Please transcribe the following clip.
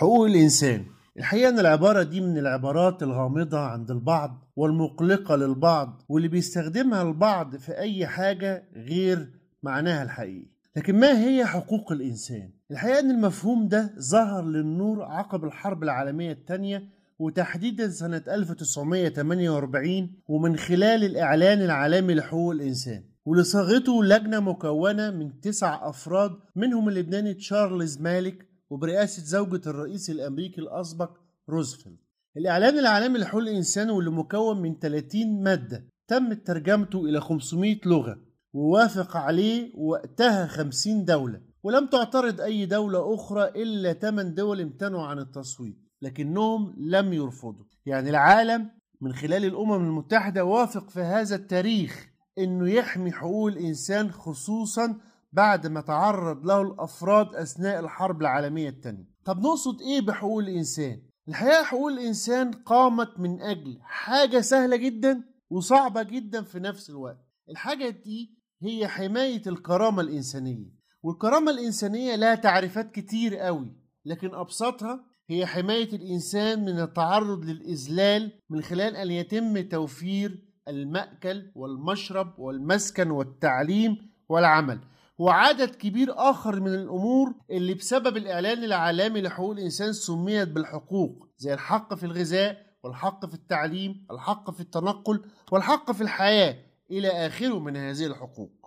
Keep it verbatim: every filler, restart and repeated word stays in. حقوق الإنسان. الحقيقة أن العبارة دي من العبارات الغامضة عند البعض والمقلقة للبعض، واللي بيستخدمها البعض في أي حاجة غير معناها الحقيقي. لكن ما هي حقوق الإنسان؟ الحقيقة أن المفهوم ده ظهر للنور عقب الحرب العالمية الثانية، وتحديدا سنة ألف وتسعمائة وثمانية وأربعين، ومن خلال الإعلان العالمي لحقوق الإنسان، ولصاغته لجنة مكونة من تسع أفراد، منهم اللبناني تشارلز مالك، وبرئاسة زوجة الرئيس الأمريكي الأسبق روزفلت. الإعلان العالمي لحقوق الإنسان، واللي مكون من ثلاثين مادة تمت ترجمته إلى خمسمائة لغة، ووافق عليه وقتها خمسين دولة، ولم تعترض أي دولة أخرى إلا ثمان دول امتنعوا عن التصويت، لكنهم لم يرفضوا. يعني العالم من خلال الأمم المتحدة وافق في هذا التاريخ أنه يحمي حقوق الإنسان، خصوصاً بعد ما تعرض له الأفراد أثناء الحرب العالمية الثانية. طب نقصد إيه بحقوق الإنسان؟ الحقيقة حقوق الإنسان قامت من أجل حاجة سهلة جداً وصعبة جداً في نفس الوقت. الحاجة دي هي حماية الكرامة الإنسانية، والكرامة الإنسانية لها تعريفات كتير قوي، لكن أبسطها هي حماية الإنسان من التعرض للإذلال من خلال أن يتم توفير المأكل والمشرب والمسكن والتعليم والعمل، وعدد كبير آخر من الأمور اللي بسبب الإعلان العالمي لحقوق الإنسان سميت بالحقوق، زي الحق في الغذاء والحق في التعليم، الحق في التنقل والحق في الحياة، إلى آخره من هذه الحقوق.